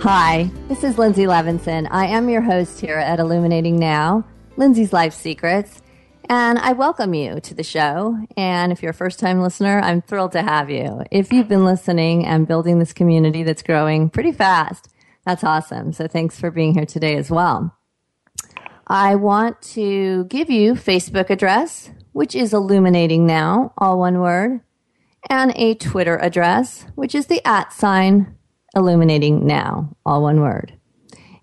Hi, this is Lindsay Levinson. I am your host here at Illuminating Now, Lindsay's Life Secrets, and I welcome you to the show. And if you're a first-time listener, I'm thrilled to have you. If you've been listening and building this community that's growing pretty fast, that's awesome. So thanks for being here today as well. I want to give you Facebook address, which is Illuminating Now, all one word, and a Twitter address, which is the @ Illuminating Now, all one word.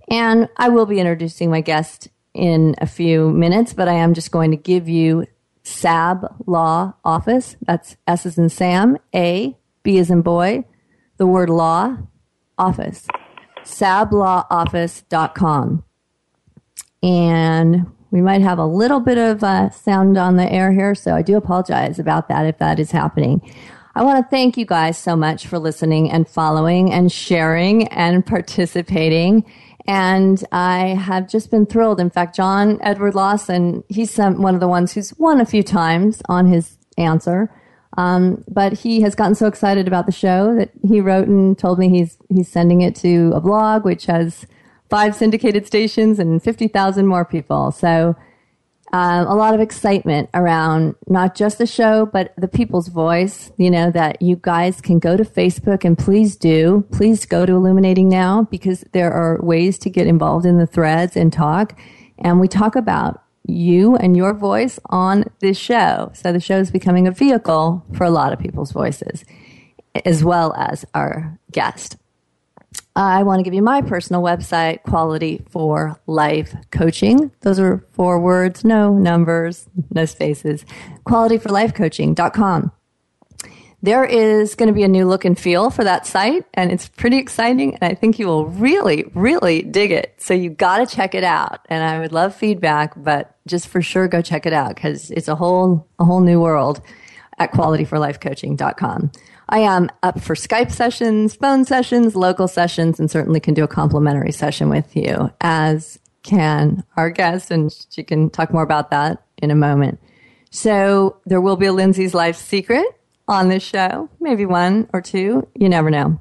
And I will be introducing my guest in a few minutes, but I am just going to give you Sab Law Office. That's S as in Sam, A, B as in boy, the word law, office. sablawoffice.com. And we might have a little bit of sound on the air here, so I do apologize about that if that is happening. I want to thank you guys so much for listening and following and sharing and participating. And I have just been thrilled. In fact, John Edward Lawson, he's one of the ones who's won a few times on his answer. But he has gotten so excited about the show that he wrote and told me he's sending it to a blog, which has 5 syndicated stations and 50,000 more people. So a lot of excitement around not just the show, but the people's voice, you know, that you guys can go to Facebook and please go to Illuminating Now, because there are ways to get involved in the threads and talk. And we talk about you and your voice on this show. So the show is becoming a vehicle for a lot of people's voices, as well as our guest. I want to give you my personal website, Quality for Life Coaching. Those are 4 words, no numbers, no spaces. QualityForLifeCoaching.com. There is going to be a new look and feel for that site, and it's pretty exciting, and I think you will really, really dig it. So you got to check it out, and I would love feedback, but just for sure go check it out, because it's a whole new world at QualityForLifeCoaching.com. I am up for Skype sessions, phone sessions, local sessions, and certainly can do a complimentary session with you, as can our guest, and she can talk more about that in a moment. So there will be a Lindsay's Life Secret on this show, maybe 1 or 2. You never know.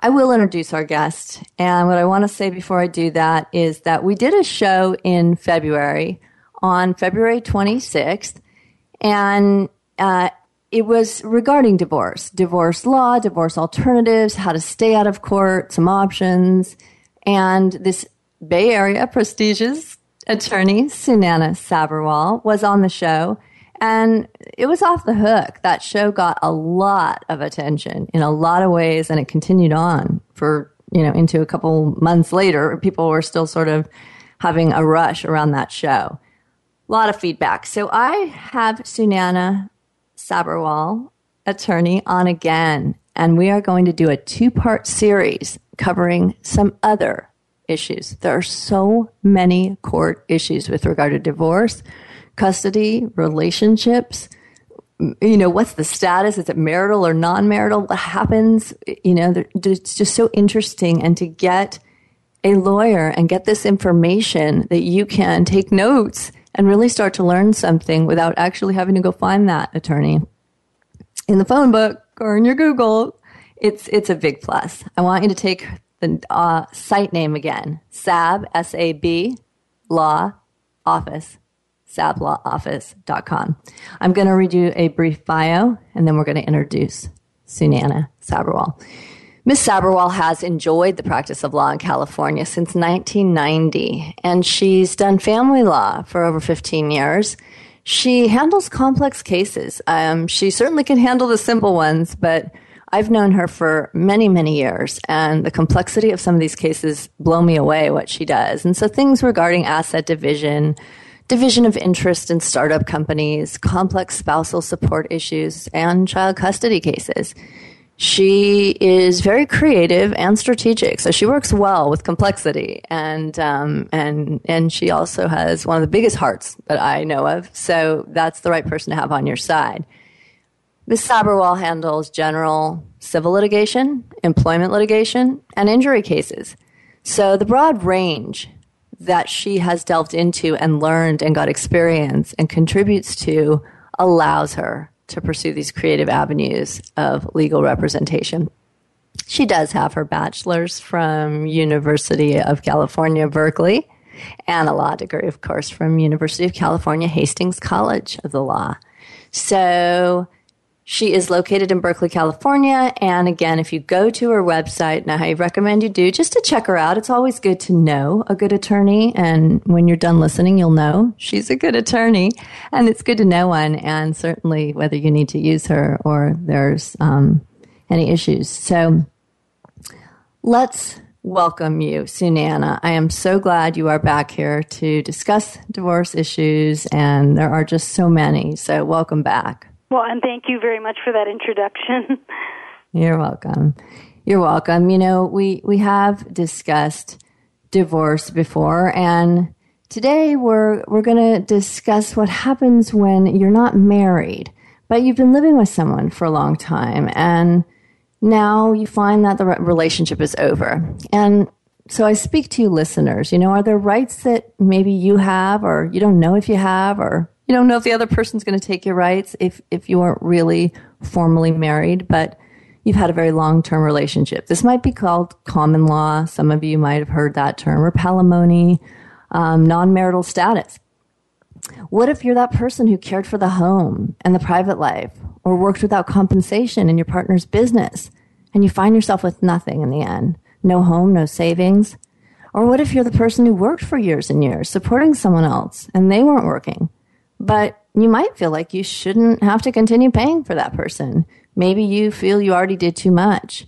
I will introduce our guest, and what I want to say before I do that is that we did a show in February, on February 26th, and it was regarding divorce, divorce law, divorce alternatives, how to stay out of court, some options, and this Bay Area prestigious attorney, Sunena Sabharwal, was on the show, and it was off the hook. That show got a lot of attention in a lot of ways, and it continued on for, into a couple months later. People were still sort of having a rush around that show. A lot of feedback. So I have Sunena Sabharwal, attorney, on again, and we are going to do a 2-part series covering some other issues. There are so many court issues with regard to divorce, custody, relationships. What's the status? Is it marital or non-marital? What happens? It's just so interesting, and to get a lawyer and get this information that you can take notes and really start to learn something without actually having to go find that attorney in the phone book or in your Google. It's a big plus. I want you to take the site name again, Sab, S-A-B, Law Office, sablawoffice.com. I'm going to read you a brief bio, and then we're going to introduce Sunena Sabharwal. Ms. Sabharwal has enjoyed the practice of law in California since 1990, and she's done family law for over 15 years. She handles complex cases. She certainly can handle the simple ones, but I've known her for many, many years, and the complexity of some of these cases blow me away what she does. And so things regarding asset division, division of interest in startup companies, complex spousal support issues, and child custody cases. She is very creative and strategic, so she works well with complexity, and she also has one of the biggest hearts that I know of, so that's the right person to have on your side. Ms. Sabharwal handles general civil litigation, employment litigation, and injury cases. So the broad range that she has delved into and learned and got experience and contributes to allows her to pursue these creative avenues of legal representation. She does have her bachelor's from University of California, Berkeley, and a law degree, of course, from University of California, Hastings College of the Law. So she is located in Berkeley, California. And again, if you go to her website, and I recommend you do, just to check her out. It's always good to know a good attorney. And when you're done listening, you'll know she's a good attorney. And it's good to know one. And certainly whether you need to use her or there's any issues. So let's welcome you, Sunena. I am so glad you are back here to discuss divorce issues. And there are just so many. So welcome back. Well, and thank you very much for that introduction. You're welcome. You're welcome. You know, we have discussed divorce before, and today we're going to discuss what happens when you're not married, but you've been living with someone for a long time, and now you find that the relationship is over. And so I speak to you listeners, you know, are there rights that maybe you have, or you don't know if you have, or you don't know if the other person's going to take your rights if you aren't really formally married, but you've had a very long-term relationship. This might be called common-law. Some of you might have heard that term, or palimony, non-marital status. What if you're that person who cared for the home and the private life, or worked without compensation in your partner's business, and you find yourself with nothing in the end? No home, no savings? Or what if you're the person who worked for years and years, supporting someone else, and they weren't working? But you might feel like you shouldn't have to continue paying for that person. Maybe you feel you already did too much.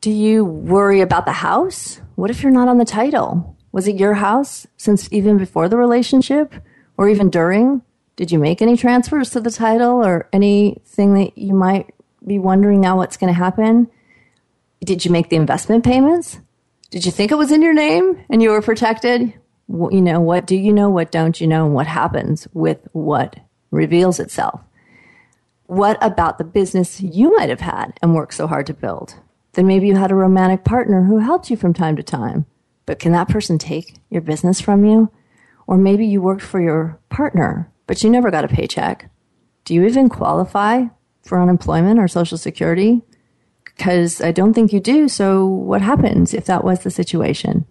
Do you worry about the house? What if you're not on the title? Was it your house since even before the relationship or even during? Did you make any transfers to the title or anything that you might be wondering now what's going to happen? Did you make the investment payments? Did you think it was in your name and you were protected? You know, what do you know, what don't you know, and what happens with what reveals itself? What about the business you might have had and worked so hard to build? Then maybe you had a romantic partner who helped you from time to time, but can that person take your business from you? Or maybe you worked for your partner, but you never got a paycheck. Do you even qualify for unemployment or Social Security? Because I don't think you do, so what happens if that was the situation?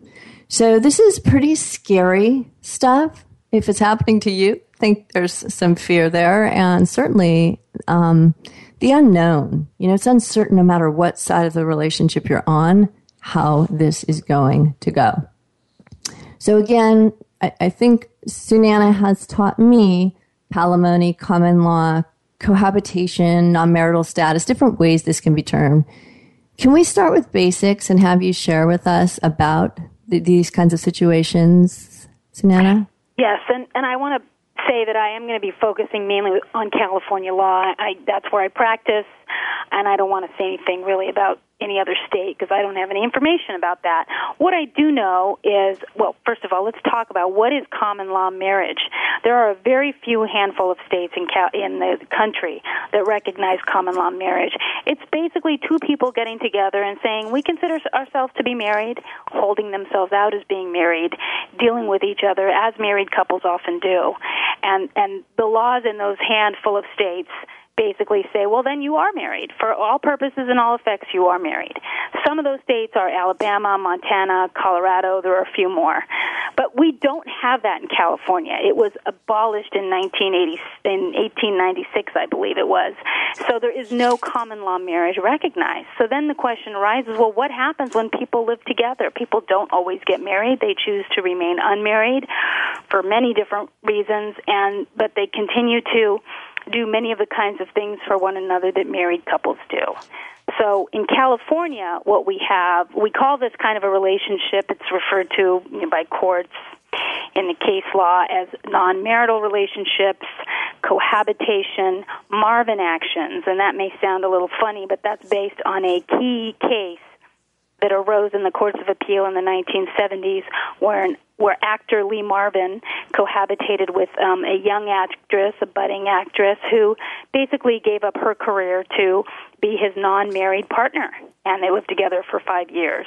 So this is pretty scary stuff. If it's happening to you, I think there's some fear there. And certainly the unknown. You know, it's uncertain no matter what side of the relationship you're on, how this is going to go. So again, I think Sunena has taught me palimony, common law, cohabitation, non-marital status, different ways this can be termed. Can we start with basics and have you share with us about these kinds of situations, Sunena? Yes, and I want to say that I am going to be focusing mainly on California law. That's where I practice, and I don't want to say anything really about any other state because I don't have any information about that. What I do know is, well, first of all, let's talk about what is common law marriage. There are a very few handful of states in the country that recognize common law marriage. It's basically two people getting together and saying, we consider ourselves to be married, holding themselves out as being married, dealing with each other as married couples often do. And the laws in those handful of states basically say, well, then you are married. For all purposes and all effects, you are married. Some of those states are Alabama, Montana, Colorado. There are a few more. But we don't have that in California. It was abolished in 1896, I believe it was. So there is no common law marriage recognized. So then the question arises, well, what happens when people live together? People don't always get married. They choose to remain unmarried for many different reasons, but they continue to do many of the kinds of things for one another that married couples do. So in California, what we have, we call this kind of a relationship, it's referred to by courts in the case law as non-marital relationships, cohabitation, Marvin actions, and that may sound a little funny, but that's based on a key case that arose in the courts of appeal in the 1970s where actor Lee Marvin cohabitated with a young actress, a budding actress, who basically gave up her career to be his non-married partner, and they lived together for 5 years.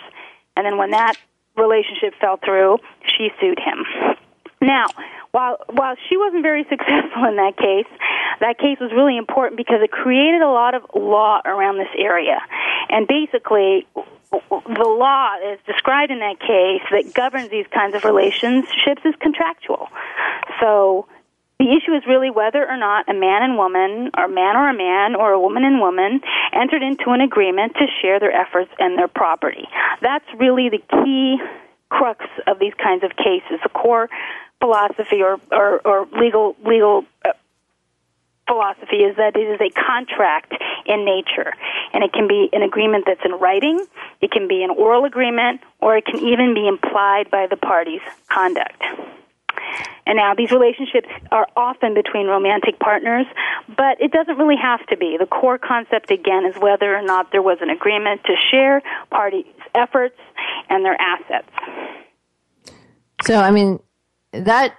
And then when that relationship fell through, she sued him. Now, while she wasn't very successful in that case was really important because it created a lot of law around this area. And basically, the law as described in that case that governs these kinds of relationships is contractual. So the issue is really whether or not a man and woman, or man or a man, or a woman and woman, entered into an agreement to share their efforts and their property. That's really the key crux of these kinds of cases, the core philosophy or legal philosophy is that it is a contract in nature, and it can be an agreement that's in writing, it can be an oral agreement, or it can even be implied by the party's conduct. And now these relationships are often between romantic partners, but it doesn't really have to be. The core concept, again, is whether or not there was an agreement to share parties' efforts and their assets. So, I mean, that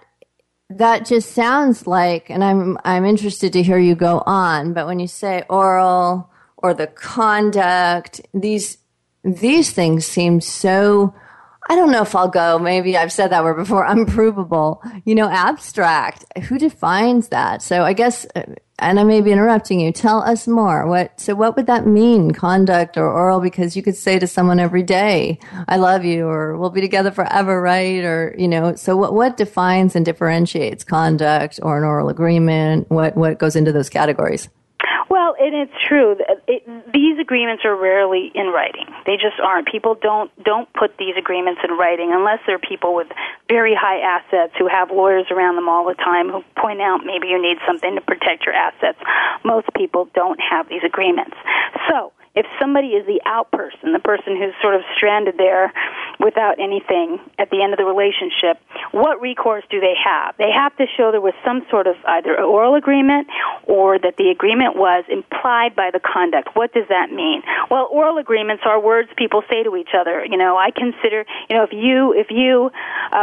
just sounds like, and I'm interested to hear you go on, but when you say oral or the conduct, these things seem so, I don't know if I'll go, maybe I've said that word before, unprovable, abstract. Who defines that? So I guess, and I may be interrupting you, tell us more. What would that mean, conduct or oral? Because you could say to someone every day, I love you, or we'll be together forever, right? Or, so what defines and differentiates conduct or an oral agreement? What goes into those categories? Well, and it's true. These agreements are rarely in writing. They just aren't. People don't put these agreements in writing unless they're people with very high assets who have lawyers around them all the time who point out maybe you need something to protect your assets. Most people don't have these agreements. So if somebody is the out person, the person who's sort of stranded there without anything at the end of the relationship, what recourse do they have? They have to show there was some sort of either oral agreement or that the agreement was implied by the conduct. What does that mean? Well, oral agreements are words people say to each other. I consider, if you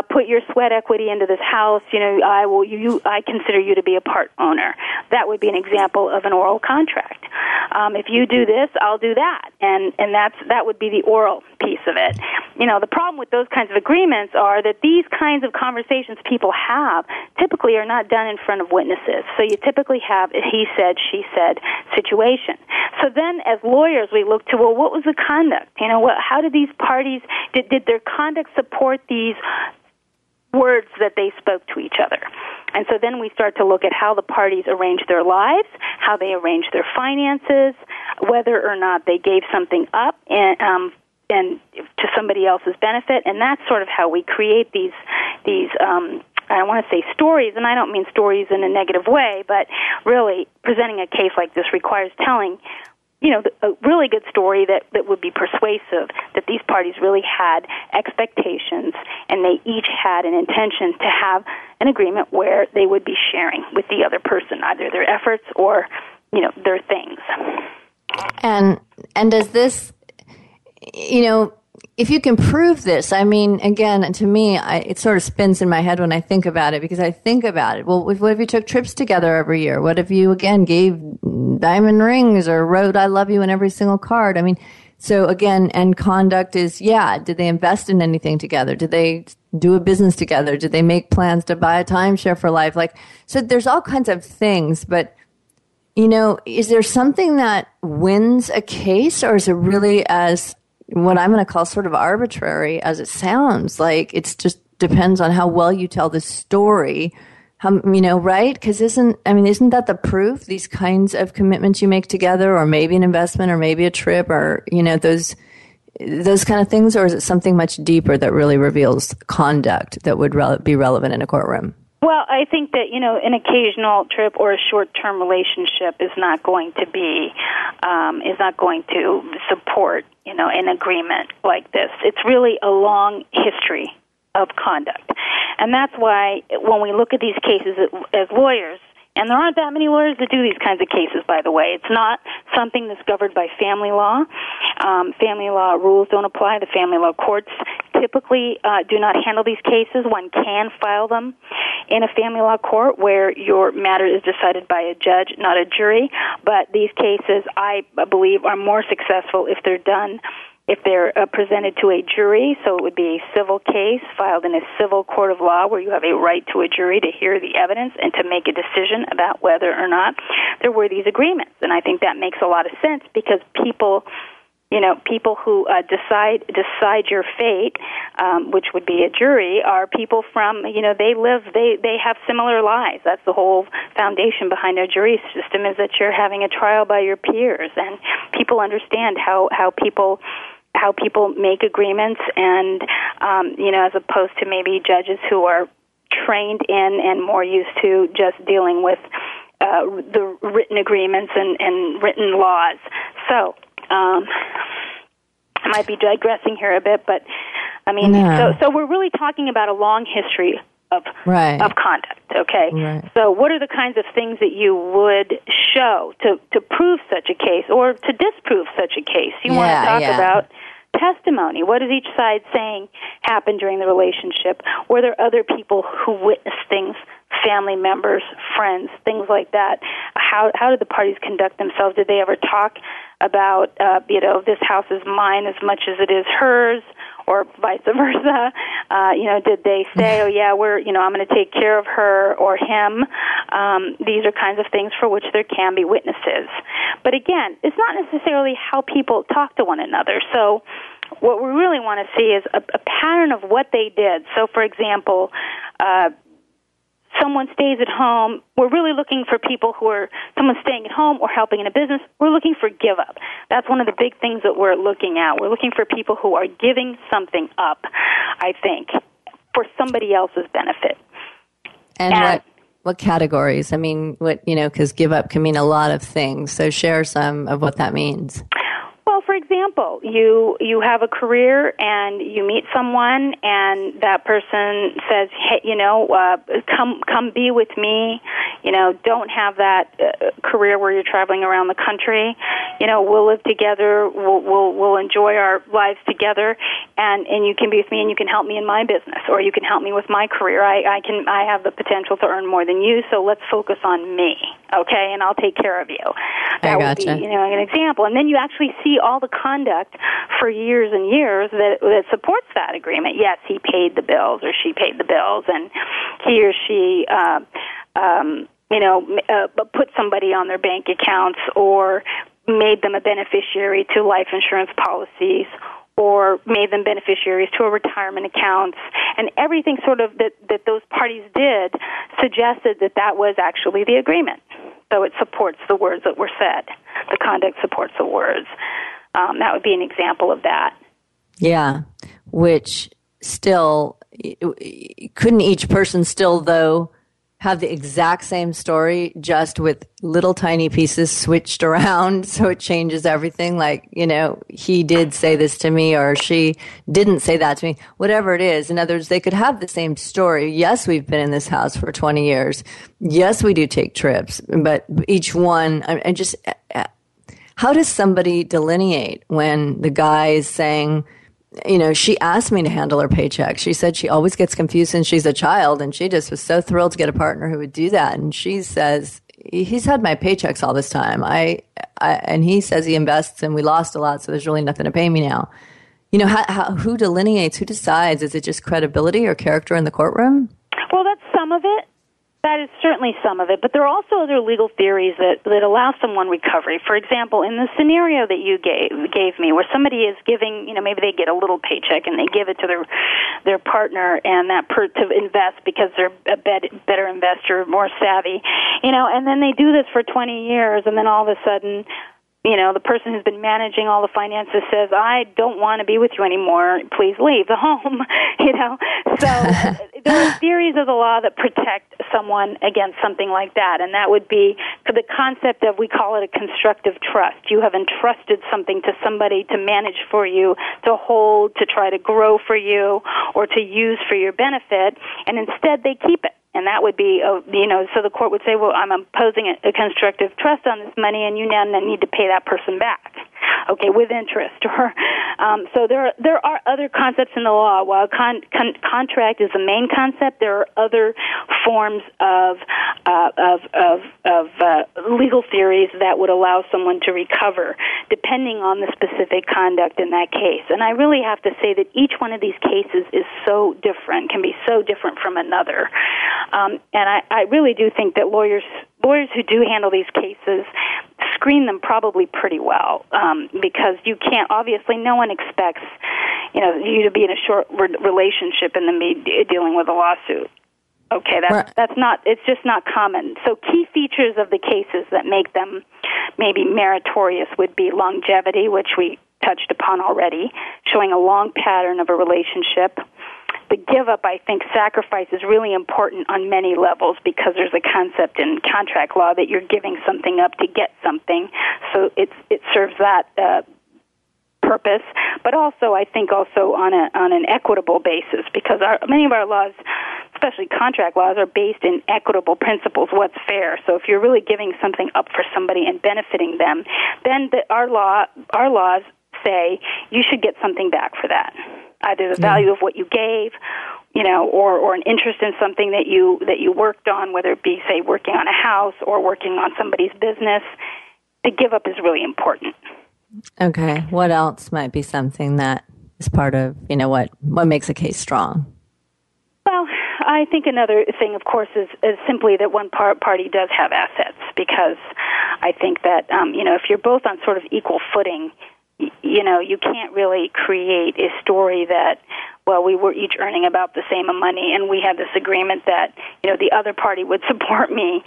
put your sweat equity into this house, I consider you to be a part owner. That would be an example of an oral contract. If you do this, I'll do that, and that would be the oral piece of it. The problem with those kinds of agreements are that these kinds of conversations people have typically are not done in front of witnesses. So you typically have a he said, she said situation. So then, as lawyers, we look to what was the conduct? How did these parties did their conduct support these words that they spoke to each other? And so then we start to look at how the parties arrange their lives, how they arrange their finances, whether or not they gave something up and to somebody else's benefit, and that's sort of how we create these I want to say stories, and I don't mean stories in a negative way, but really presenting a case like this requires telling a really good story that would be persuasive, that these parties really had expectations and they each had an intention to have an agreement where they would be sharing with the other person either their efforts or, their things. And does this, if you can prove this, I mean, again, to me, it sort of spins in my head when I think about it, because I think about it. Well, what if you took trips together every year? What if you, again, gave diamond rings or wrote I love you in every single card? I mean, so again, and conduct is, did they invest in anything together? Did they do a business together? Did they make plans to buy a timeshare for life? So there's all kinds of things, but you know, is there something that wins a case, or is it really as what I'm going to call sort of arbitrary as it sounds? Like, it's just depends on how well you tell the story. You know, right? Because isn't that the proof? These kinds of commitments you make together, or maybe an investment, or maybe a trip, or, you know, those kind of things? Or is it something much deeper that really reveals conduct that would be relevant in a courtroom? Well, I think that, you know, an occasional trip or a short-term relationship is not going to support, you know, an agreement like this. It's really a long history of conduct. And that's why when we look at these cases as lawyers, and there aren't that many lawyers that do these kinds of cases, by the way. It's not something that's governed by family law. Family law rules don't apply. The family law courts typically do not handle these cases. One can file them in a family law court where your matter is decided by a judge, not a jury. But these cases, I believe, are more successful if they're presented to a jury. So it would be a civil case filed in a civil court of law where you have a right to a jury to hear the evidence and to make a decision about whether or not there were these agreements. And I think that makes a lot of sense, because people who decide your fate, which would be a jury, are people from, you know, they have similar lives. That's the whole foundation behind our jury system, is that you're having a trial by your peers, and people understand how people make agreements, and you know, as opposed to maybe judges who are trained in and more used to just dealing with the written agreements and written laws. So I might be digressing here a bit, but I mean, no. So we're really talking about a long history of conduct. Okay. Right. So what are the kinds of things that you would show to prove such a case, or to disprove such a case? You want to talk about testimony. What is each side saying happened during the relationship? Were there other people who witnessed things? Family members, friends, things like that. How did the parties conduct themselves? Did they ever talk about, you know, this house is mine as much as it is hers, or vice versa? You know, did they say, oh yeah, I'm going to take care of her or him? These are kinds of things for which there can be witnesses. But again, it's not necessarily how people talk to one another. So what we really want to see is a pattern of what they did. So for example, someone stays at home. We're really looking for people who are someone staying at home or helping in a business. We're looking for give up. That's one of the big things that we're looking at. We're looking for people who are giving something up, I think, for somebody else's benefit. And what categories? I mean, what, you know, because give up can mean a lot of things. So share some of what that means. Well, for example, you have a career and you meet someone, and that person says, "Hey, you know, come be with me. You know, don't have that career where you're traveling around the country. You know, we'll live together. We'll enjoy our lives together, and you can be with me, and you can help me in my business, or you can help me with my career. I have the potential to earn more than you, so let's focus on me, okay? And I'll take care of you." That would be, you know, an example, and then you actually see all the conduct for years and years that supports that agreement. Yes, he paid the bills, or she paid the bills, and he or she, put somebody on their bank accounts, or made them a beneficiary to life insurance policies, or made them beneficiaries to a retirement accounts, and everything sort of that those parties did suggested that was actually the agreement. So it supports the words that were said. The conduct supports the words. That would be an example of that. Yeah, which still, couldn't each person still, though, have the exact same story, just with little tiny pieces switched around, so it changes everything? Like, you know, he did say this to me, or she didn't say that to me, whatever it is. In other words, they could have the same story. Yes, we've been in this house for 20 years. Yes, we do take trips, but each one, and just, how does somebody delineate when the guy is saying, you know, she asked me to handle her paycheck. She said she always gets confused and she's a child, and she just was so thrilled to get a partner who would do that. And she says, he's had my paychecks all this time. And he says he invests and we lost a lot, so there's really nothing to pay me now. You know, who delineates, who decides? Is it just credibility or character in the courtroom? Well, that's some of it. That is certainly some of it, but there are also other legal theories that allow someone recovery. For example, in the scenario that you gave me, where somebody is giving, maybe they get a little paycheck and they give it to their partner and to invest because they're a better investor, more savvy, and then they do this for 20 years, and then all of a sudden, the person who's been managing all the finances says, I don't want to be with you anymore. Please leave the home, So there are theories of the law that protect someone against something like that, and that would be the concept of, we call it a constructive trust. You have entrusted something to somebody to manage for you, to hold, to try to grow for you, or to use for your benefit, and instead they keep it. And that would be, so the court would say, well, I'm imposing a constructive trust on this money, and you now need to pay that person back, with interest. So there are other concepts in the law. While contract is the main concept, there are other forms of legal theories that would allow someone to recover, depending on the specific conduct in that case. And I really have to say that each one of these cases is so different, can be so different from another. And I really do think that lawyers who do handle these cases screen them probably pretty well, because you can't, obviously no one expects, you to be in a short relationship and then be dealing with a lawsuit. Okay, that's not, it's just not common. So key features of the cases that make them maybe meritorious would be longevity, which we touched upon already, showing a long pattern of a relationship. The give-up, I think, sacrifice is really important on many levels, because there's a concept in contract law that you're giving something up to get something, so it serves that purpose. But also, I think, on an equitable basis, because many of our laws, especially contract laws, are based in equitable principles, what's fair. So if you're really giving something up for somebody and benefiting them, then our laws say you should get something back for that. Either the value of what you gave, or an interest in something that you worked on, whether it be, say, working on a house or working on somebody's business. The give up is really important. Okay. What else might be something that is part of, what makes a case strong? Well, I think another thing, of course, is simply that one party does have assets, because I think that, if you're both on sort of equal footing, you can't really create a story that, well, we were each earning about the same money and we had this agreement that, the other party would support me.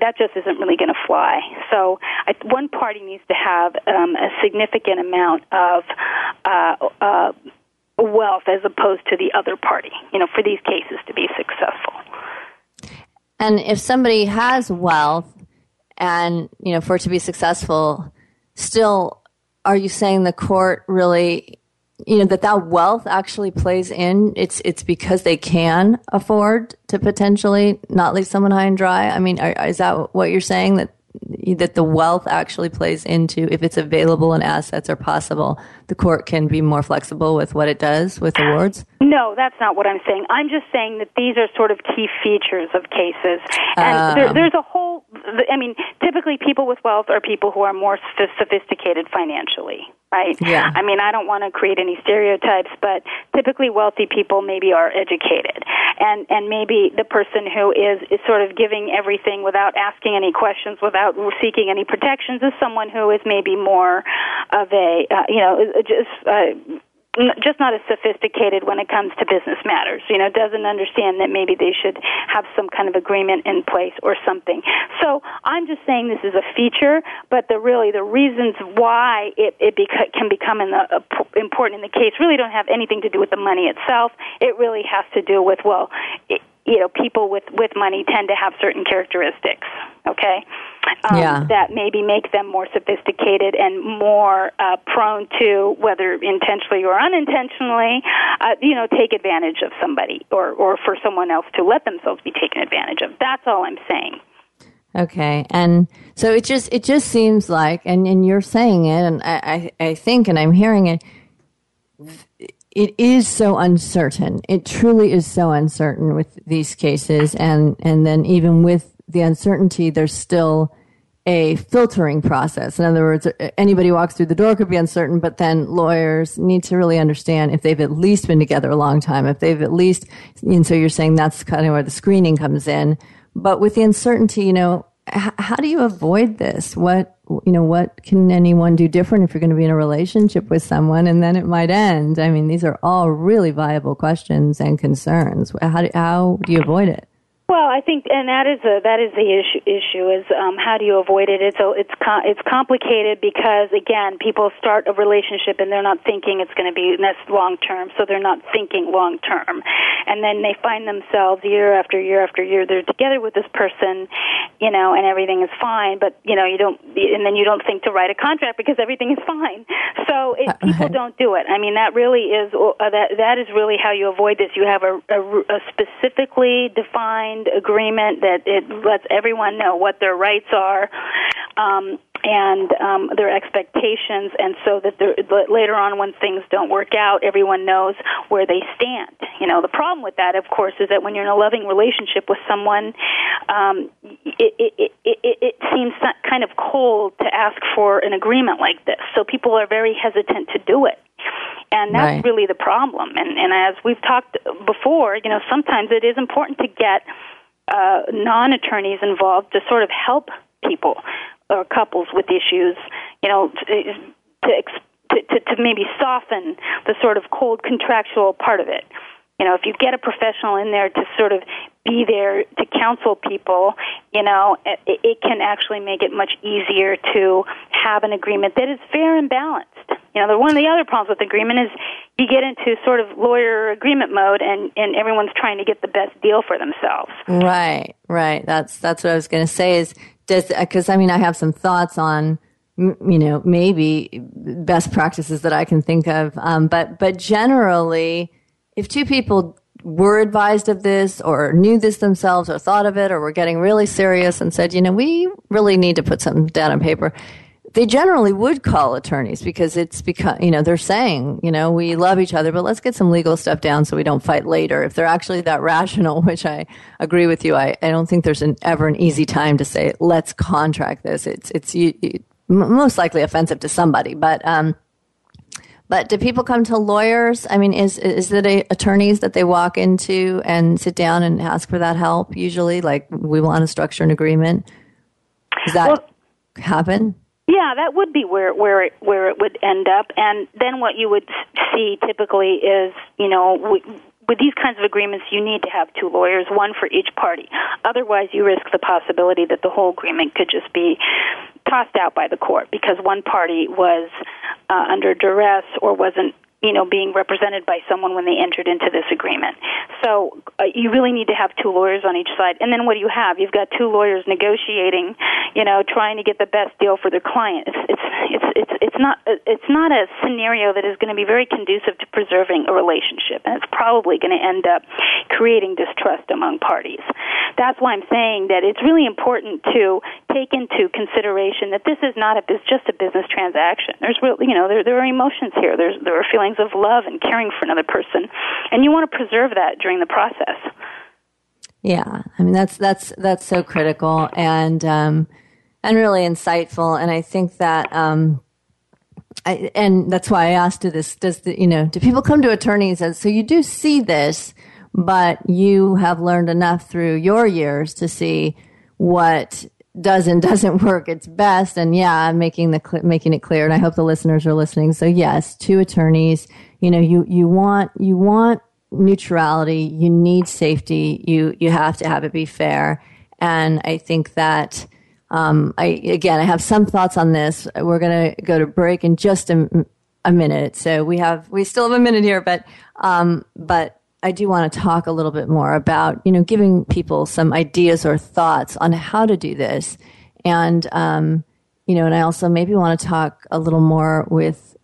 That just isn't really going to fly. So one party needs to have a significant amount of wealth as opposed to the other party, for these cases to be successful. And if somebody has wealth and, for it to be successful, still... Are you saying the court really, that wealth actually plays in? It's because they can afford to potentially not leave someone high and dry? I mean, is that what you're saying, that the wealth actually plays into, if it's available and assets are possible, the court can be more flexible with what it does with awards? No, that's not what I'm saying. I'm just saying that these are sort of key features of cases. And there's a whole, typically people with wealth are people who are more sophisticated financially, right? Yeah. I mean, I don't want to create any stereotypes, but typically wealthy people maybe are educated. And maybe the person who is sort of giving everything without asking any questions, without seeking any protections, is someone who is maybe more of a, just not as sophisticated when it comes to business matters, doesn't understand that maybe they should have some kind of agreement in place or something. So I'm just saying this is a feature, but the reasons why it can become important in the case really don't have anything to do with the money itself. It really has to do with, people with money tend to have certain characteristics, that maybe make them more sophisticated and more prone to, whether intentionally or unintentionally, take advantage of somebody or for someone else to let themselves be taken advantage of. That's all I'm saying. Okay, and so it just seems like, and you're saying it, and I think, and I'm hearing it. It is so uncertain. It truly is so uncertain with these cases. And then even with the uncertainty, there's still a filtering process. In other words, anybody who walks through the door could be uncertain, but then lawyers need to really understand if they've at least been together a long time, and so you're saying that's kind of where the screening comes in. But with the uncertainty, you know, how do you avoid this? What can anyone do different if you're going to be in a relationship with someone and then it might end? I mean, these are all really viable questions and concerns. How do you avoid it? Well, I think, and that is the issue is how do you avoid it? It's complicated because, again, people start a relationship and they're not thinking it's going to be long term, so they're not thinking long term, and then they find themselves year after year after year they're together with this person, you know, and everything is fine, but you know you don't think to write a contract because everything is fine, so people don't do it. I mean, that really is that is really how you avoid this. You have a specifically defined agreement that it lets everyone know what their rights are and their expectations, and so that later on when things don't work out, everyone knows where they stand. You know, the problem with that, of course, is that when you're in a loving relationship with someone, it seems kind of cold to ask for an agreement like this, so people are very hesitant to do it. And that's really the problem. And as we've talked before, you know, sometimes it is important to get non-attorneys involved to sort of help people or couples with issues, you know, to maybe soften the sort of cold contractual part of it. You know, if you get a professional in there to sort of be there to counsel people, you know, it can actually make it much easier to have an agreement that is fair and balanced. You know, one of the other problems with agreement is you get into sort of lawyer agreement mode and everyone's trying to get the best deal for themselves. Right. That's what I was going to say is, because I mean, I have some thoughts on, you know, maybe best practices that I can think of. But generally, if two people were advised of this or knew this themselves or thought of it or were getting really serious and said, you know, we really need to put something down on paper, they generally would call attorneys because it's become, you know, they're saying, you know, we love each other, but let's get some legal stuff down so we don't fight later. If they're actually that rational, which I agree with you, I don't think there's ever an easy time to say, let's contract this. It's most likely offensive to somebody, but do people come to lawyers? I mean, is it attorneys that they walk into and sit down and ask for that help usually? Like, we want to structure an agreement. Does that happen? Yeah, that would be where it would end up. And then what you would see typically is, you know, with these kinds of agreements, you need to have two lawyers, one for each party. Otherwise, you risk the possibility that the whole agreement could just be tossed out by the court because one party was under duress or wasn't, you know, being represented by someone when they entered into this agreement. So you really need to have two lawyers on each side. And then what do you have? You've got two lawyers negotiating, you know, trying to get the best deal for their client. It's not a scenario that is going to be very conducive to preserving a relationship, and it's probably going to end up creating distrust among parties. That's why I'm saying that it's really important to take into consideration that this is not just a business transaction. There's really, you know, there are emotions here. There are feelings of love and caring for another person, and you want to preserve that during the process. Yeah, I mean that's so critical and really insightful, and I think that and that's why I asked you this: do people come to attorneys? And so you do see this, but you have learned enough through your years to see what does and doesn't work its best. And yeah, making it clear. And I hope the listeners are listening. So yes, two attorneys. You know, you want neutrality. You need safety. You have to have it be fair. And I think that I have some thoughts on this. We're going to go to break in just a minute. So we still have a minute here, but I do want to talk a little bit more about, you know, giving people some ideas or thoughts on how to do this. And, you know, and I also maybe want to talk a little more with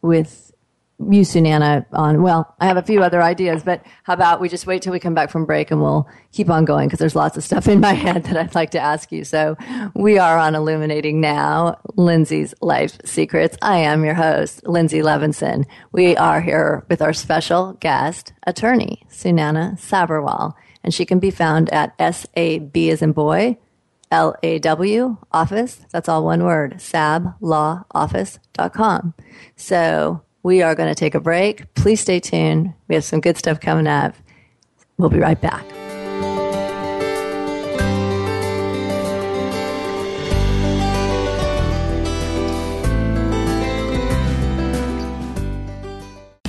you, Sunena, on, well, I have a few other ideas, but how about we just wait till we come back from break and we'll keep on going because there's lots of stuff in my head that I'd like to ask you. So we are on Illuminating Now, Lindsay's Life Secrets. I am your host, Lindsay Levinson. We are here with our special guest, attorney Sunena Sabharwal, and she can be found at S-A-B as in boy, L-A-W, office, that's all one word, sablawoffice.com. So we are going to take a break. Please stay tuned. We have some good stuff coming up. We'll be right back.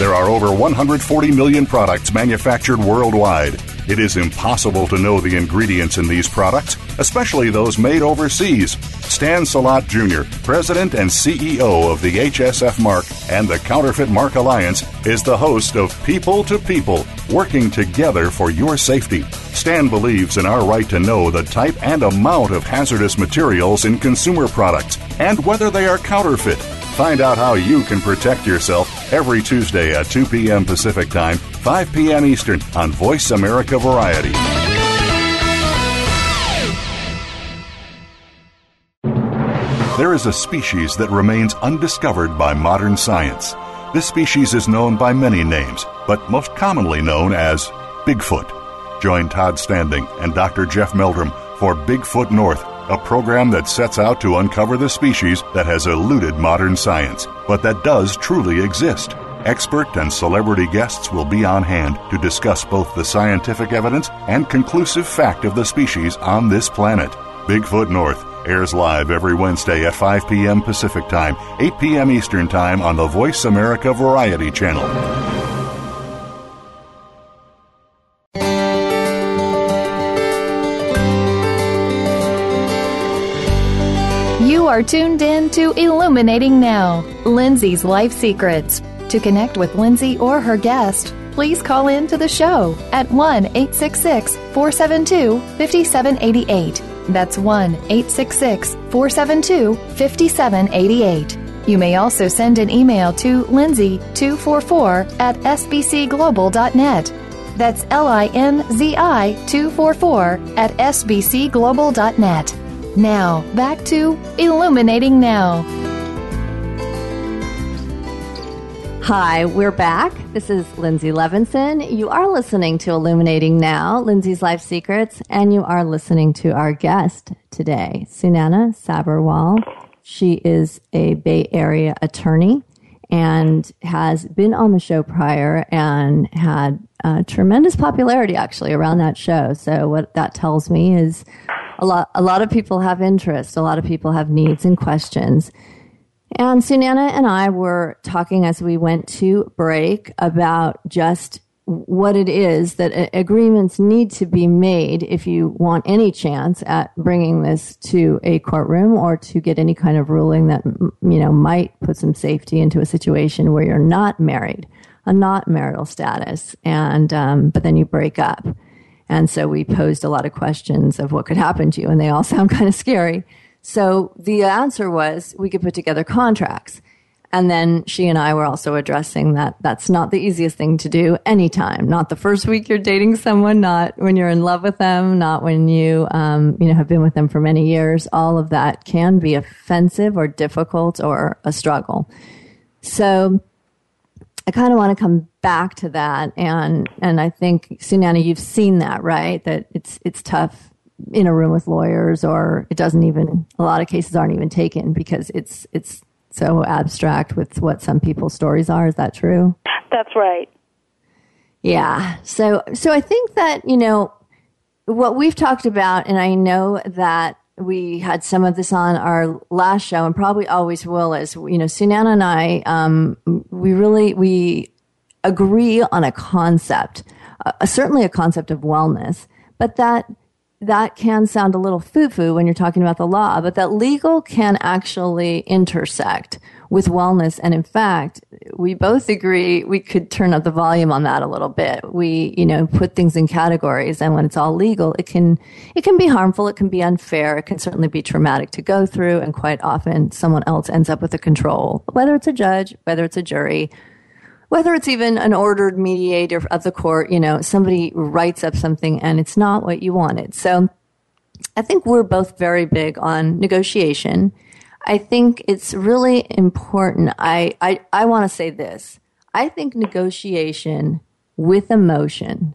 There are over 140 million products manufactured worldwide. It is impossible to know the ingredients in these products, especially those made overseas. Stan Salat Jr., President and CEO of the HSF Mark and the Counterfeit Mark Alliance, is the host of People to People, working together for your safety. Stan believes in our right to know the type and amount of hazardous materials in consumer products and whether they are counterfeit. Find out how you can protect yourself every Tuesday at 2 p.m. Pacific Time, 5 p.m. Eastern on Voice America Variety. There is a species that remains undiscovered by modern science. This species is known by many names, but most commonly known as Bigfoot. Join Todd Standing and Dr. Jeff Meldrum for Bigfoot North, a program that sets out to uncover the species that has eluded modern science, but that does truly exist. Expert and celebrity guests will be on hand to discuss both the scientific evidence and conclusive fact of the species on this planet. Bigfoot North airs live every Wednesday at 5 p.m. Pacific Time, 8 p.m. Eastern Time on the Voice America Variety Channel. Are tuned in to Illuminating Now, Lindsay's Life Secrets. To connect with Lindsay or her guest, please call in to the show at 1-866-472-5788. That's 1-866-472-5788. You may also send an email to lindsay244@sbcglobal.net. That's linzi244@sbcglobal.net. Now, back to Illuminating Now. Hi, we're back. This is Lindsay Levinson. You are listening to Illuminating Now, Lindsay's Life Secrets, and you are listening to our guest today, Sunena Sabharwal. She is a Bay Area attorney and has been on the show prior and had tremendous popularity, actually, around that show. So what that tells me is a lot of people have interests. A lot of people have needs and questions. And Sunena and I were talking as we went to break about just what it is that agreements need to be made if you want any chance at bringing this to a courtroom or to get any kind of ruling that, you know, might put some safety into a situation where you're not married, a not marital status, and but then you break up. And so we posed a lot of questions of what could happen to you, and they all sound kind of scary. So the answer was we could put together contracts. And then she and I were also addressing that that's not the easiest thing to do anytime. Not the first week you're dating someone, not when you're in love with them, not when you have been with them for many years. All of that can be offensive or difficult or a struggle. So I kind of want to come back to that, and I think, Sunena, you've seen that, right? That it's tough in a room with lawyers, or it doesn't even, a lot of cases aren't even taken because it's so abstract with what some people's stories are. Is that true? That's right. Yeah. So I think that, you know, what we've talked about, and I know that we had some of this on our last show and probably always will, is, you know, Sunena and I, we agree on a concept, certainly a concept of wellness, but that can sound a little foo-foo when you're talking about the law, but that legal can actually intersect with wellness. And in fact, we both agree we could turn up the volume on that a little bit. We, you know, put things in categories, and when it's all legal, it can be harmful, it can be unfair, it can certainly be traumatic to go through, and quite often someone else ends up with the control, whether it's a judge, whether it's a jury, whether it's even an ordered mediator of the court. You know, somebody writes up something and it's not what you wanted. So I think we're both very big on negotiation. I think it's really important. I want to say this. I think negotiation with emotion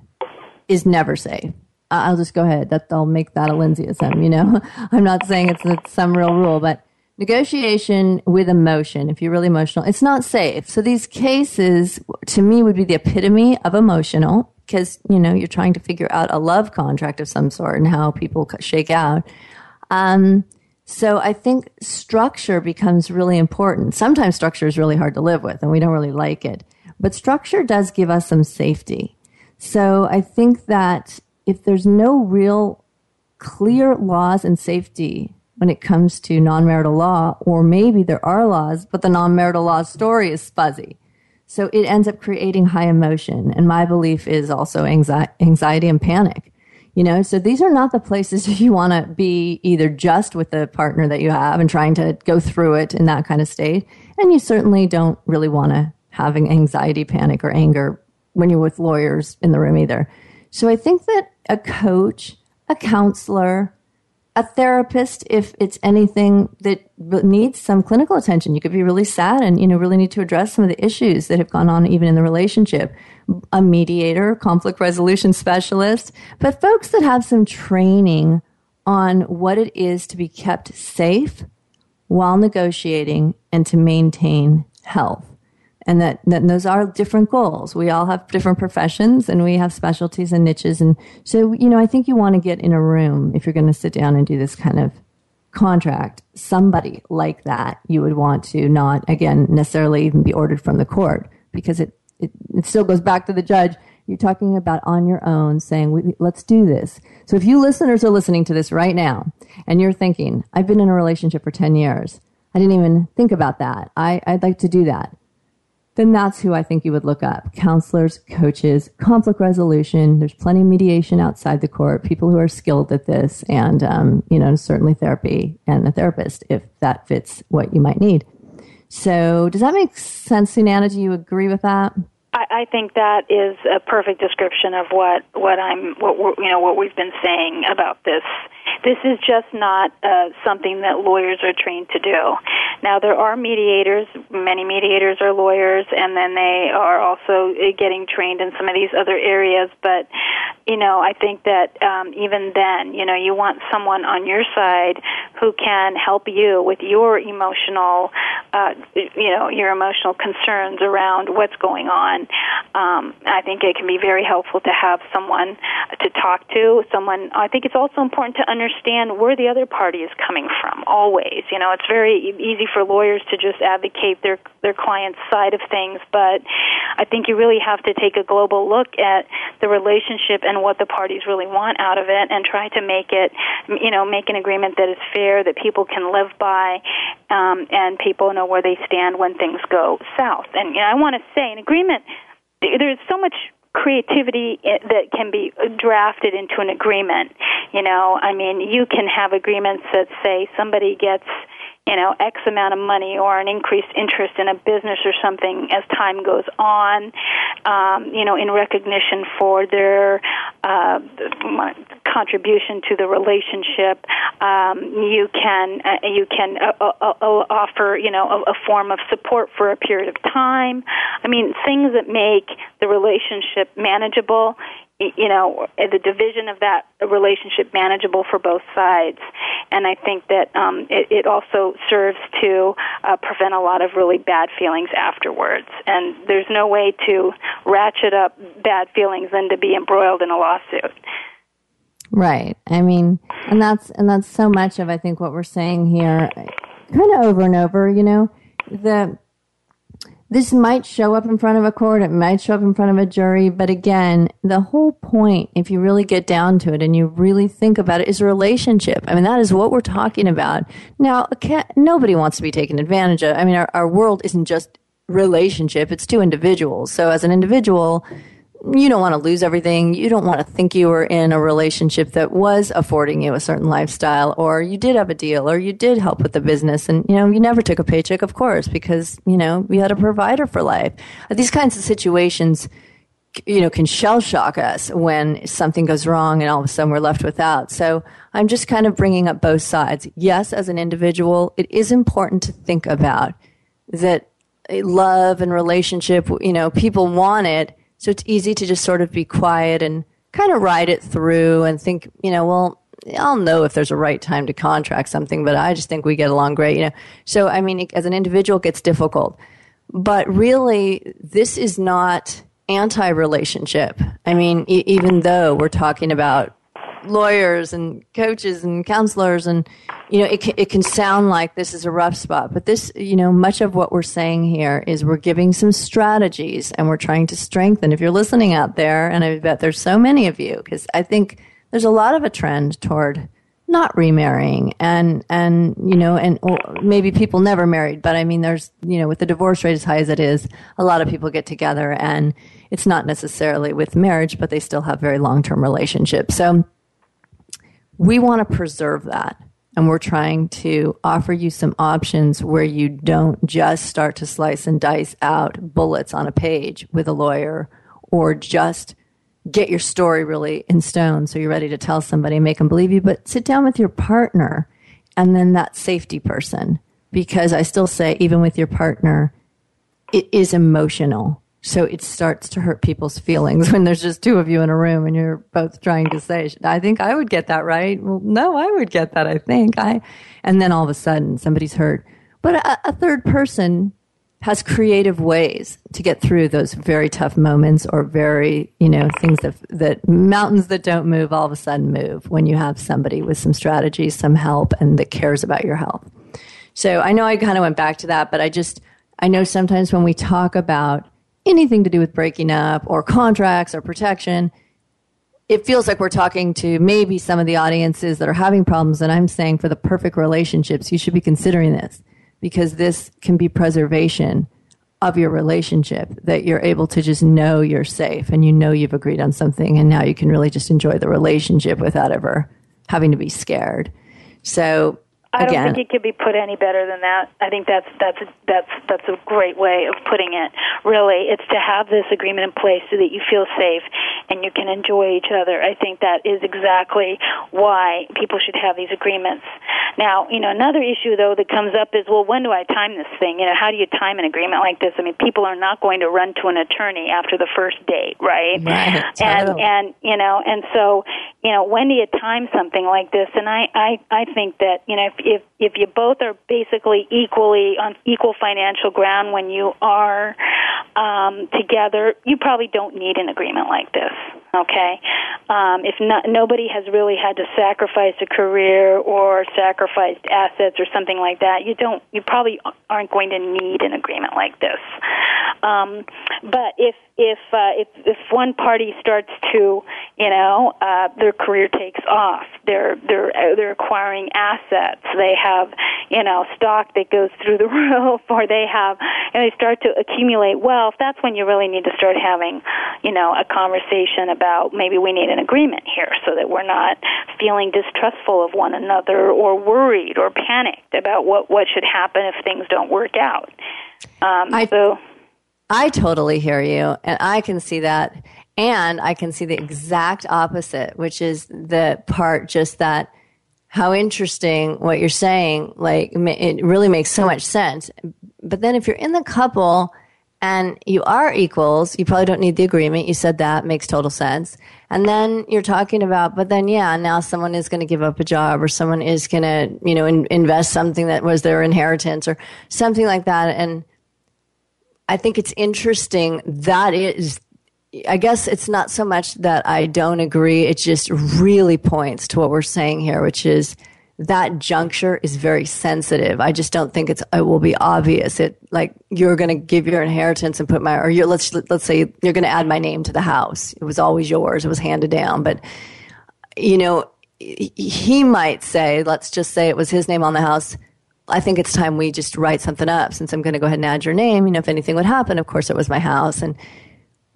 is never safe. I'll just go ahead. I'll make that a Lindsayism, you know. I'm not saying it's some real rule, but negotiation with emotion, if you're really emotional, it's not safe. So these cases, to me, would be the epitome of emotional because, you know, you're trying to figure out a love contract of some sort and how people shake out. So I think structure becomes really important. Sometimes structure is really hard to live with, and we don't really like it. But structure does give us some safety. So I think that if there's no real clear laws and safety when it comes to non-marital law, or maybe there are laws, but the non-marital law story is fuzzy. So it ends up creating high emotion. And my belief is also anxiety and panic. You know, so these are not the places you want to be either just with the partner that you have and trying to go through it in that kind of state. And you certainly don't really want to have anxiety, panic, or anger when you're with lawyers in the room either. So I think that a coach, a counselor, a therapist, if it's anything that needs some clinical attention, you could be really sad and, you know, really need to address some of the issues that have gone on even in the relationship. A mediator, conflict resolution specialist, but folks that have some training on what it is to be kept safe while negotiating and to maintain health. And that those are different goals. We all have different professions and we have specialties and niches. And so, you know, I think you want to get in a room if you're going to sit down and do this kind of contract. Somebody like that you would want to not, again, necessarily even be ordered from the court because it still goes back to the judge. You're talking about on your own saying, let's do this. So if you listeners are listening to this right now and you're thinking, I've been in a relationship for 10 years. I didn't even think about that. I'd like to do that. Then that's who I think you would look up. Counselors, coaches, conflict resolution. There's plenty of mediation outside the court, people who are skilled at this, and, you know, certainly therapy and a therapist if that fits what you might need. So does that make sense, Sunena? Do you agree with that? I think that is a perfect description of what we've been saying about this. This is just not something that lawyers are trained to do. Now, there are mediators. Many mediators are lawyers, and then they are also getting trained in some of these other areas. But, you know, I think that even then, you know, you want someone on your side who can help you with your emotional, your emotional concerns around what's going on. I think it can be very helpful to have someone to talk to. I think it's also important to understand where the other party is coming from, always. You know, it's very easy for lawyers to just advocate their client's side of things, but I think you really have to take a global look at the relationship and what the parties really want out of it and try to make it, you know, make an agreement that is fair, that people can live by, and people know where they stand when things go south. And you know, I want to say, an agreement, there's so much creativity that can be drafted into an agreement. You know, I mean, you can have agreements that say somebody gets, you know, X amount of money or an increased interest in a business or something as time goes on, you know, in recognition for their contribution to the relationship. You can offer, you know, a form of support for a period of time. I mean, things that make the relationship manageable, you know, the division of that relationship manageable for both sides. And I think that it also serves to prevent a lot of really bad feelings afterwards. And there's no way to ratchet up bad feelings than to be embroiled in a lawsuit. Right. I mean, and that's so much of, I think, what we're saying here, kind of over and over, you know, this might show up in front of a court, it might show up in front of a jury, but again, the whole point, if you really get down to it and you really think about it, is relationship. I mean, that is what we're talking about. Now, nobody wants to be taken advantage of. I mean, our world isn't just relationship, it's two individuals. So as an individual, you don't want to lose everything. You don't want to think you were in a relationship that was affording you a certain lifestyle, or you did have a deal, or you did help with the business. And, you know, you never took a paycheck, of course, because, you know, we had a provider for life. These kinds of situations can shell shock us when something goes wrong and all of a sudden we're left without. So I'm just kind of bringing up both sides. Yes, as an individual, it is important to think about that love and relationship, people want it. So it's easy to just sort of be quiet and kind of ride it through and think, well, I'll know if there's a right time to contract something, but I just think we get along great, So, as an individual, it gets difficult. But really, this is not anti-relationship. Even though we're talking about lawyers and coaches and counselors and, it can sound like this is a rough spot. But this, much of what we're saying here is we're giving some strategies and we're trying to strengthen. If you're listening out there, and I bet there's so many of you, because I think there's a lot of a trend toward not remarrying and maybe people never married, but there's, with the divorce rate as high as it is, a lot of people get together and it's not necessarily with marriage, but they still have very long-term relationships. So we want to preserve that. And we're trying to offer you some options where you don't just start to slice and dice out bullets on a page with a lawyer or just get your story really in stone so you're ready to tell somebody and make them believe you, but sit down with your partner and then that safety person. Because I still say, even with your partner, it is emotional. So it starts to hurt people's feelings when there's just two of you in a room and you're both trying to say, I think I would get that, right? Well, no, I would get that, I think. And then all of a sudden somebody's hurt. But a third person has creative ways to get through those very tough moments or very, things that mountains that don't move all of a sudden move when you have somebody with some strategies, some help, and that cares about your health. So I know I kind of went back to that, but I know sometimes when we talk about anything to do with breaking up or contracts or protection, it feels like we're talking to maybe some of the audiences that are having problems, and I'm saying for the perfect relationships, you should be considering this. Because this can be preservation of your relationship, that you're able to just know you're safe and you've agreed on something and now you can really just enjoy the relationship without ever having to be scared. So I don't think it could be put any better than that. I think that's a great way of putting it. Really, it's to have this agreement in place so that you feel safe and you can enjoy each other. I think that is exactly why people should have these agreements. Now, another issue though that comes up is, well, when do I time this thing? How do you time an agreement like this? People are not going to run to an attorney after the first date, right? Right. And so when do you time something like this? And I think that if you both are basically equally on equal financial ground when you are together, you probably don't need an agreement like this. Okay, if not, nobody has really had to sacrifice a career or sacrificed assets or something like that. You probably aren't going to need an agreement like this. But if one party starts to, their career takes off, they're acquiring assets, they have, stock that goes through the roof, or they start to accumulate wealth, that's when you really need to start having, a conversation about maybe we need an agreement here so that we're not feeling distrustful of one another or worried or panicked about what should happen if things don't work out. I totally hear you, and I can see that, and I can see the exact opposite, which is the part just that how interesting what you're saying, like it really makes so much sense. But then if you're in the couple and you are equals, you probably don't need the agreement. You said that makes total sense. And then you're talking about, but then, now someone is going to give up a job, or someone is going to, invest something that was their inheritance or something like that. And I think it's interesting that I guess it's not so much that I don't agree. It just really points to what we're saying here, which is that juncture is very sensitive. I just don't think it will be obvious. It like you're going to give your inheritance and put let's say you're going to add my name to the house. It was always yours. It was handed down. But, he might say, let's just say it was his name on the house. I think it's time we just write something up since I'm going to go ahead and add your name. If anything would happen, of course it was my house.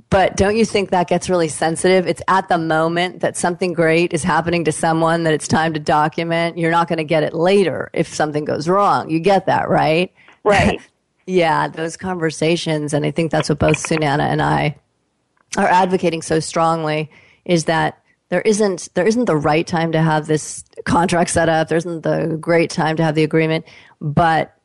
But don't you think that gets really sensitive? It's at the moment that something great is happening to someone that it's time to document. You're not going to get it later if something goes wrong. You get that, right? Right. Yeah, those conversations. And I think that's what both Sunena and I are advocating so strongly is that there isn't the right time to have this contract set up. There isn't the great time to have the agreement, but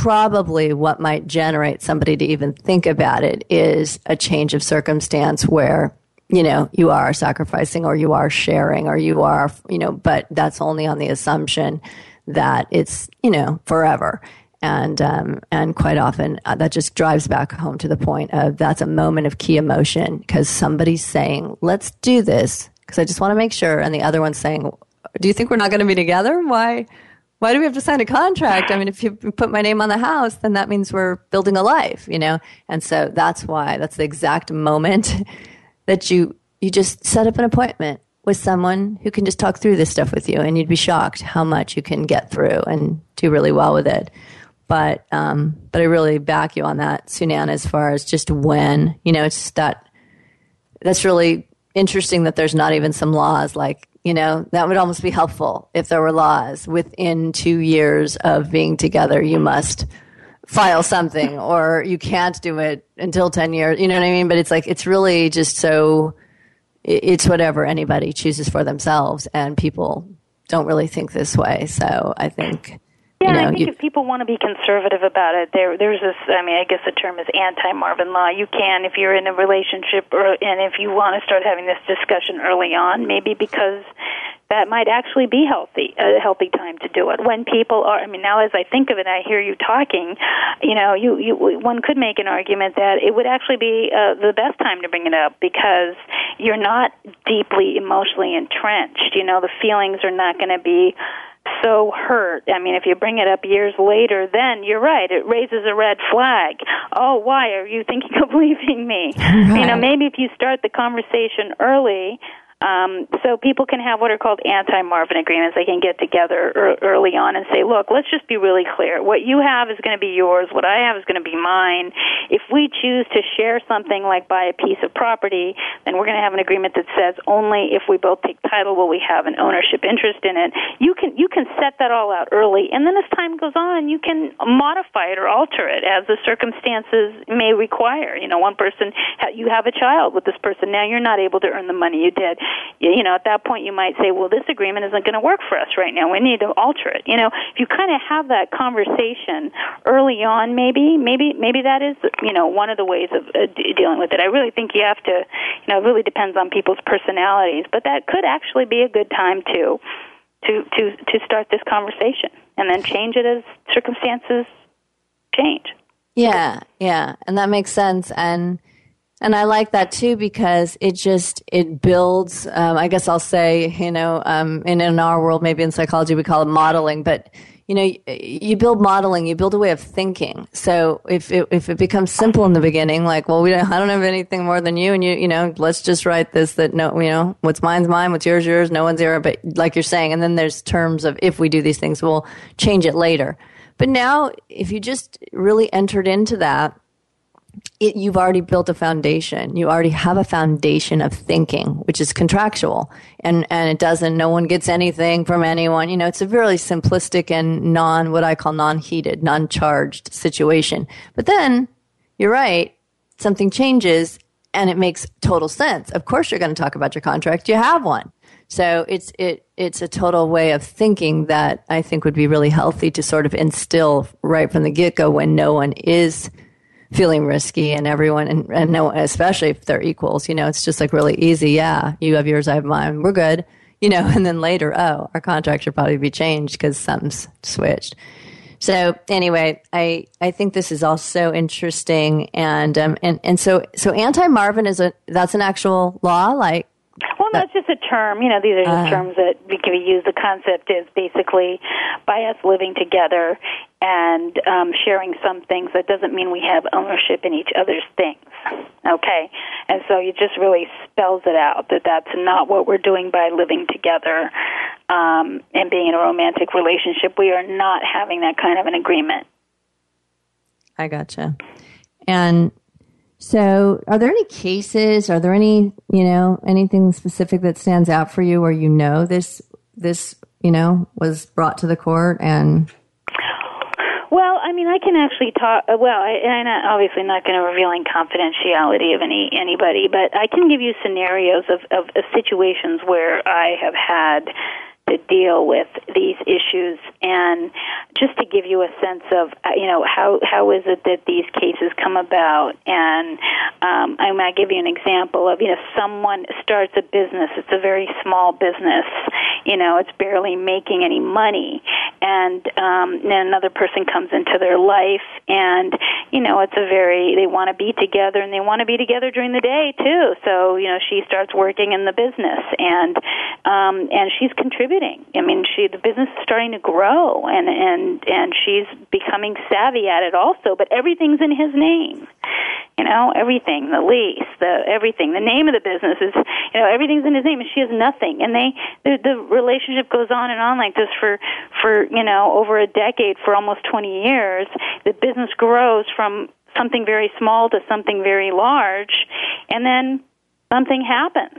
probably what might generate somebody to even think about it is a change of circumstance where, you know, you are sacrificing or you are sharing or you are, you know, but that's only on the assumption that it's, you know, forever. And quite often that just drives back home to the point of that's a moment of key emotion because somebody's saying, let's do this because I just want to make sure. And the other one's saying, do you think we're not going to be together? Why do we have to sign a contract? I mean, if you put my name on the house, then that means we're building a life, you know? And so that's why, that's the exact moment that you just set up an appointment with someone who can just talk through this stuff with you. And you'd be shocked how much you can get through and do really well with it. But I really back you on that, Sunena, as far as just when, you know, it's just that's really interesting that there's not even some laws like, you know, that would almost be helpful if there were laws within 2 years of being together, you must file something or you can't do it until 10 years. You know what I mean? But it's like, it's really just so it's whatever anybody chooses for themselves and people don't really think this way. So I think... Yeah, no, I think if people want to be conservative about it, there's this, I mean, I guess the term is anti-Marvin Law. You can, if you're in a relationship and if you want to start having this discussion early on, maybe because that might actually be a healthy time to do it. When people are, I mean, now as I think of it, I hear you talking, you know, one could make an argument that it would actually be the best time to bring it up because you're not deeply emotionally entrenched. You know, the feelings are not going to be so hurt. I mean, if you bring it up years later, then you're right. It raises a red flag. Oh, why are you thinking of leaving me? Right. You know, maybe if you start the conversation early, so people can have what are called anti-Marvin agreements. They can get together early on and say, look, let's just be really clear. What you have is going to be yours. What I have is going to be mine. If we choose to share something like buy a piece of property, then we're going to have an agreement that says only if we both take title will we have an ownership interest in it. You can set that all out early, and then as time goes on, you can modify it or alter it as the circumstances may require. You know, one person, you have a child with this person. Now you're not able to earn the money you did. You know, at that point you might say, well, this agreement isn't going to work for us right now. We need to alter it. You know, if you kind of have that conversation early on, maybe that is, you know, one of the ways of dealing with it. I really think you have to, you know, it really depends on people's personalities, but that could actually be a good time to start this conversation and then change it as circumstances change. Yeah. And that makes sense. And I like that too because it builds, I guess I'll say, you know, in our world, maybe in psychology we call it modeling, but, you know, you build modeling, you build a way of thinking. So if it becomes simple in the beginning, like, well, I don't have anything more than you and you know, let's just write this that no, you know, what's mine's mine, what's yours, no one's yours, but like you're saying, and then there's terms of if we do these things, we'll change it later. But now if you just really entered into that, you've already built a foundation. You already have a foundation of thinking, which is contractual. And it doesn't, no one gets anything from anyone. You know, it's a really simplistic and what I call non-heated, non-charged situation. But then, you're right, something changes and it makes total sense. Of course you're going to talk about your contract. You have one. So it's a total way of thinking that I think would be really healthy to sort of instill right from the get-go when no one is feeling risky and everyone, and no, especially if they're equals, you know, it's just like really easy. Yeah, you have yours, I have mine, we're good, you know, and then later, oh, our contract should probably be changed because something's switched. So anyway, I think this is all so interesting. And so anti-Marvin that's an actual law, like. Well, that's just a term. You know, these are just terms that we can use. The concept is basically by us living together and sharing some things, that doesn't mean we have ownership in each other's things, okay? And so it just really spells it out that that's not what we're doing by living together and being in a romantic relationship. We are not having that kind of an agreement. I gotcha. And so are there any cases, are there any, you know, anything specific that stands out for you where you know this, you know, was brought to the court and... Well, I mean, I can actually talk. Well, I'm obviously not going to reveal confidentiality of anybody, but I can give you scenarios of situations where I have had to deal with these issues, and just to give you a sense of, you know, how is it that these cases come about. And I might give you an example of, you know, someone starts a business. It's a very small business. You know, it's barely making any money, and then another person comes into their life, and you know, it's they want to be together, and they want to be together during the day too. So you know, she starts working in the business, and she's contributing. I mean, the business is starting to grow, and she's becoming savvy at it also. But everything's in his name, you know, everything, the lease, everything, the name of the business is, you know, everything's in his name, and she has nothing. And the relationship goes on and on like this for you know, over a decade, for almost 20 years. The business grows from something very small to something very large, and then something happens.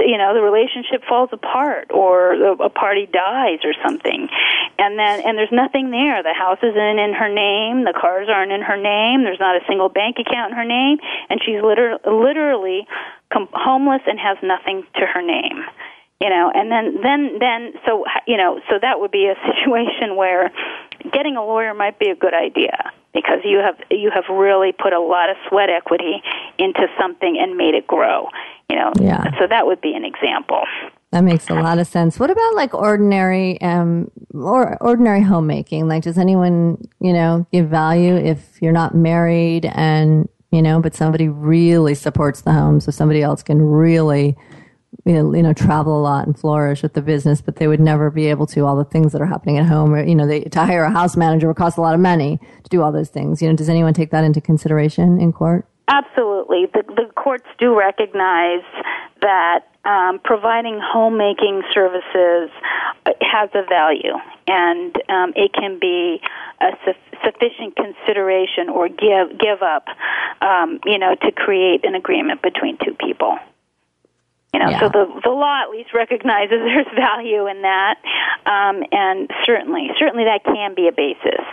You know, the relationship falls apart, or a party dies or something. And there's nothing there. The house isn't in her name. The cars aren't in her name. There's not a single bank account in her name. And she's literally homeless and has nothing to her name. You know, and then, so, you know, so that would be a situation where getting a lawyer might be a good idea, because you have really put a lot of sweat equity into something and made it grow. You know, yeah. So that would be an example. That makes a lot of sense. What about like ordinary homemaking? Like, does anyone, you know, give value if you're not married, and you know, but somebody really supports the home, so somebody else can really, you know, travel a lot and flourish with the business, but they would never be able to all the things that are happening at home, or, you know, to hire a house manager would cost a lot of money to do all those things. You know, does anyone take that into consideration in court? Absolutely. The courts do recognize that providing homemaking services has a value, and it can be a sufficient consideration or give up, you know, to create an agreement between two people. You know, yeah. So the law at least recognizes there's value in that, and certainly that can be a basis.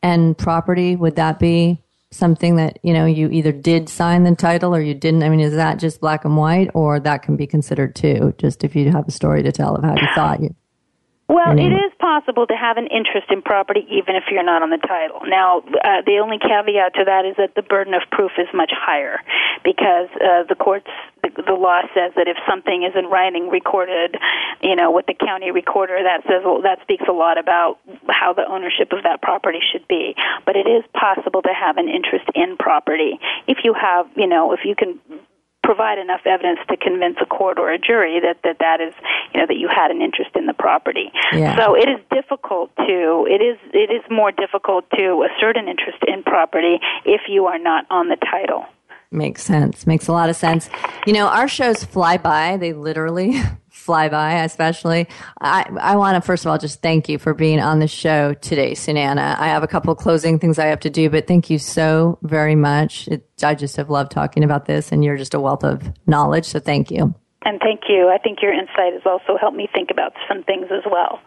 And property, would that be something that, you know, you either did sign the title or you didn't? I mean, is that just black and white, or that can be considered too? Just if you have a story to tell of how you thought you. Well, it is possible to have an interest in property even if you're not on the title. Now, the only caveat to that is that the burden of proof is much higher, because the law says that if something is in writing recorded, you know, with the county recorder, that speaks a lot about how the ownership of that property should be. But it is possible to have an interest in property if you have, you know, if you can provide enough evidence to convince a court or a jury that is, you know, that you had an interest in the property. Yeah. So it is more difficult to assert an interest in property if you are not on the title. Makes sense. Makes a lot of sense. You know, our shows fly by. They literally fly by, especially. I want to, first of all, just thank you for being on the show today, Sunena. I have a couple of closing things I have to do, but thank you so very much. I just have loved talking about this, and you're just a wealth of knowledge, so thank you. And thank you. I think your insight has also helped me think about some things as well.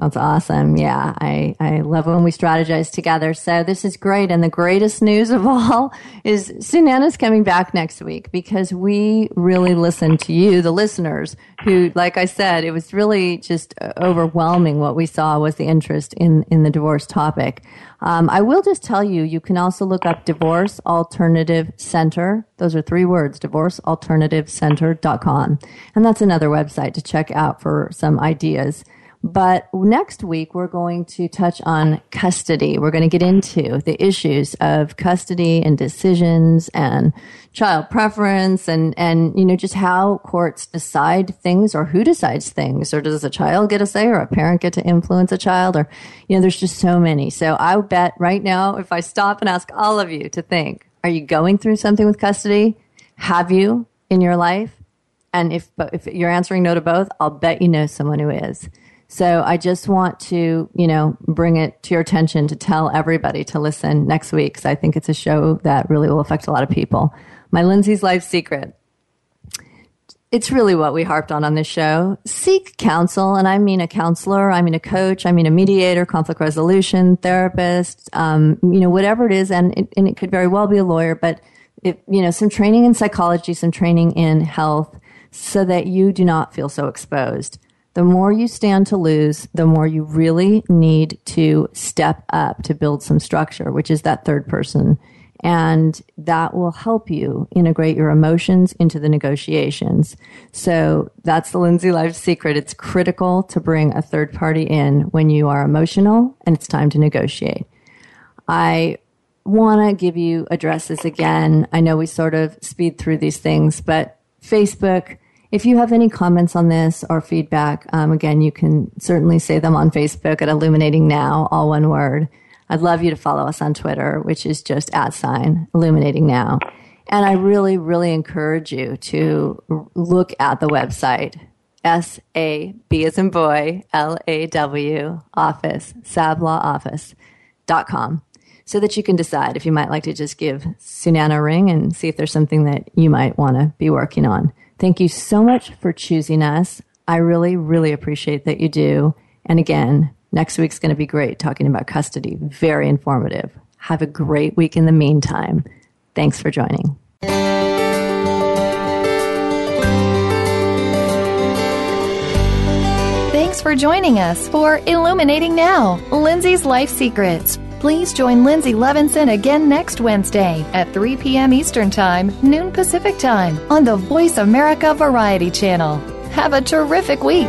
That's awesome. Yeah, I love when we strategize together. So this is great. And the greatest news of all is Sunena's coming back next week, because we really listened to you, the listeners, who, like I said, it was really just overwhelming what we saw was the interest in the divorce topic. I will just tell you, you can also look up Divorce Alternative Center. Those are three words, divorcealternativecenter.com. And that's another website to check out for some ideas. But next week, we're going to touch on custody. We're going to get into the issues of custody and decisions and child preference and, you know, just how courts decide things, or who decides things, or does a child get a say, or a parent get to influence a child, or, you know, there's just so many. So I bet right now, if I stop and ask all of you to think, are you going through something with custody? Have you in your life? And if you're answering no to both, I'll bet you know someone who is. So I just want to, you know, bring it to your attention, to tell everybody to listen next week, because I think it's a show that really will affect a lot of people. My Lindsay's Life Secret. It's really what we harped on this show. Seek counsel, and I mean a counselor, I mean a coach, I mean a mediator, conflict resolution, therapist, whatever it is, and it could very well be a lawyer, but some training in psychology, some training in health, so that you do not feel so exposed. The more you stand to lose, the more you really need to step up to build some structure, which is that third person. And that will help you integrate your emotions into the negotiations. So that's the Lindsay Life Secret. It's critical to bring a third party in when you are emotional and it's time to negotiate. I want to give you addresses again. I know we sort of speed through these things, but Facebook, if you have any comments on this or feedback, again, you can certainly say them on Facebook at Illuminating Now, all one word. I'd love you to follow us on Twitter, which is just @ Illuminating Now. And I really, really encourage you to look at the website, S-A-B as in boy, L-A-W, office, sablawoffice.com, so that you can decide if you might like to just give Sunena a ring and see if there's something that you might want to be working on. Thank you so much for choosing us. I really, really appreciate that you do. And again, next week's going to be great, talking about custody. Very informative. Have a great week in the meantime. Thanks for joining. Thanks for joining us for Illuminating Now, Lindsay's Life Secrets. Please join Lindsay Levinson again next Wednesday at 3 p.m. Eastern Time, noon Pacific Time on the Voice America Variety Channel. Have a terrific week.